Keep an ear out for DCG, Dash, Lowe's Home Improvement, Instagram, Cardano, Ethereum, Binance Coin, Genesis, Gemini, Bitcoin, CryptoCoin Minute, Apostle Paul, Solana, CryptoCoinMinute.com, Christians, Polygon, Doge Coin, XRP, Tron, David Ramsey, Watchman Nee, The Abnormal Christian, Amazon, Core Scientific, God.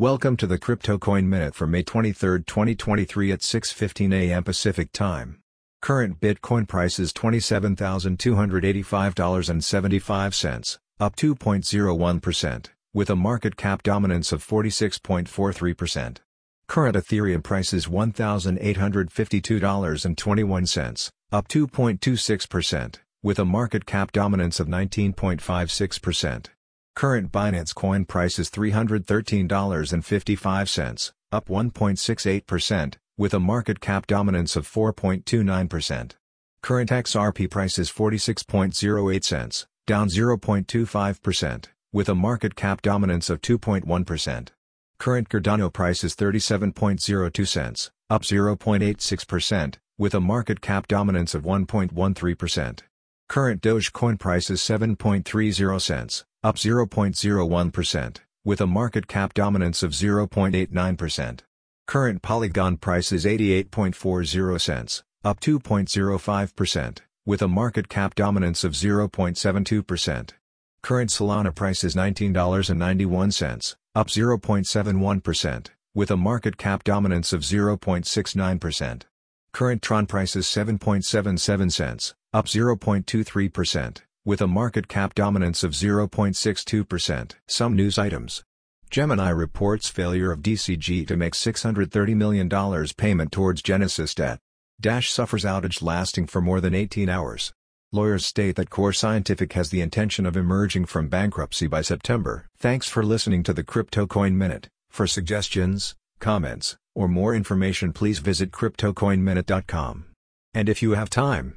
Welcome to the CryptoCoin Minute for May 23, 2023 at 6:15 a.m. Pacific Time. Current Bitcoin price is $27,285.75, up 2.01%, with a market cap dominance of 46.43%. Current Ethereum price is $1,852.21, up 2.26%, with a market cap dominance of 19.56%. Current Binance Coin price is $313.55, up 1.68%, with a market cap dominance of 4.29%. Current XRP price is $0.4608, down 0.25%, with a market cap dominance of 2.1%. Current Cardano price is $0.3702, up 0.86%, with a market cap dominance of 1.13%. Current Doge Coin price is $0.0730, up 0.01%, with a market cap dominance of 0.89%. Current Polygon price is $0.8840, up 2.05%, with a market cap dominance of 0.72%. Current Solana price is $19.91, up 0.71%, with a market cap dominance of 0.69%. Current Tron price is $0.0777, up 0.23%. with a market cap dominance of 0.62%. Some news items. Gemini reports failure of DCG to make $630 million payment towards Genesis debt. Dash suffers outage lasting for more than 18 hours. Lawyers state that Core Scientific has the intention of emerging from bankruptcy by September. Thanks for listening to the CryptoCoin Minute. For suggestions, comments, or more information, please visit CryptoCoinMinute.com. And if you have time,